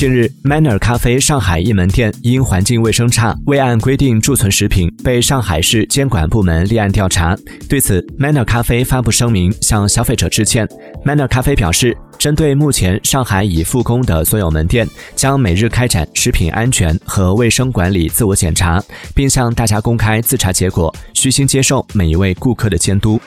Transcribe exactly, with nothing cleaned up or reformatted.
近日 Manner 咖啡上海一门店因环境卫生差，未按规定贮存食品，被上海市监管部门立案调查。对此 Manner 咖啡发布声明，向消费者致歉。 Manner 咖啡表示，针对目前上海已复工的所有门店，将每日开展食品安全和卫生管理自我检查，并向大家公开自查结果，虚心接受每一位顾客的监督。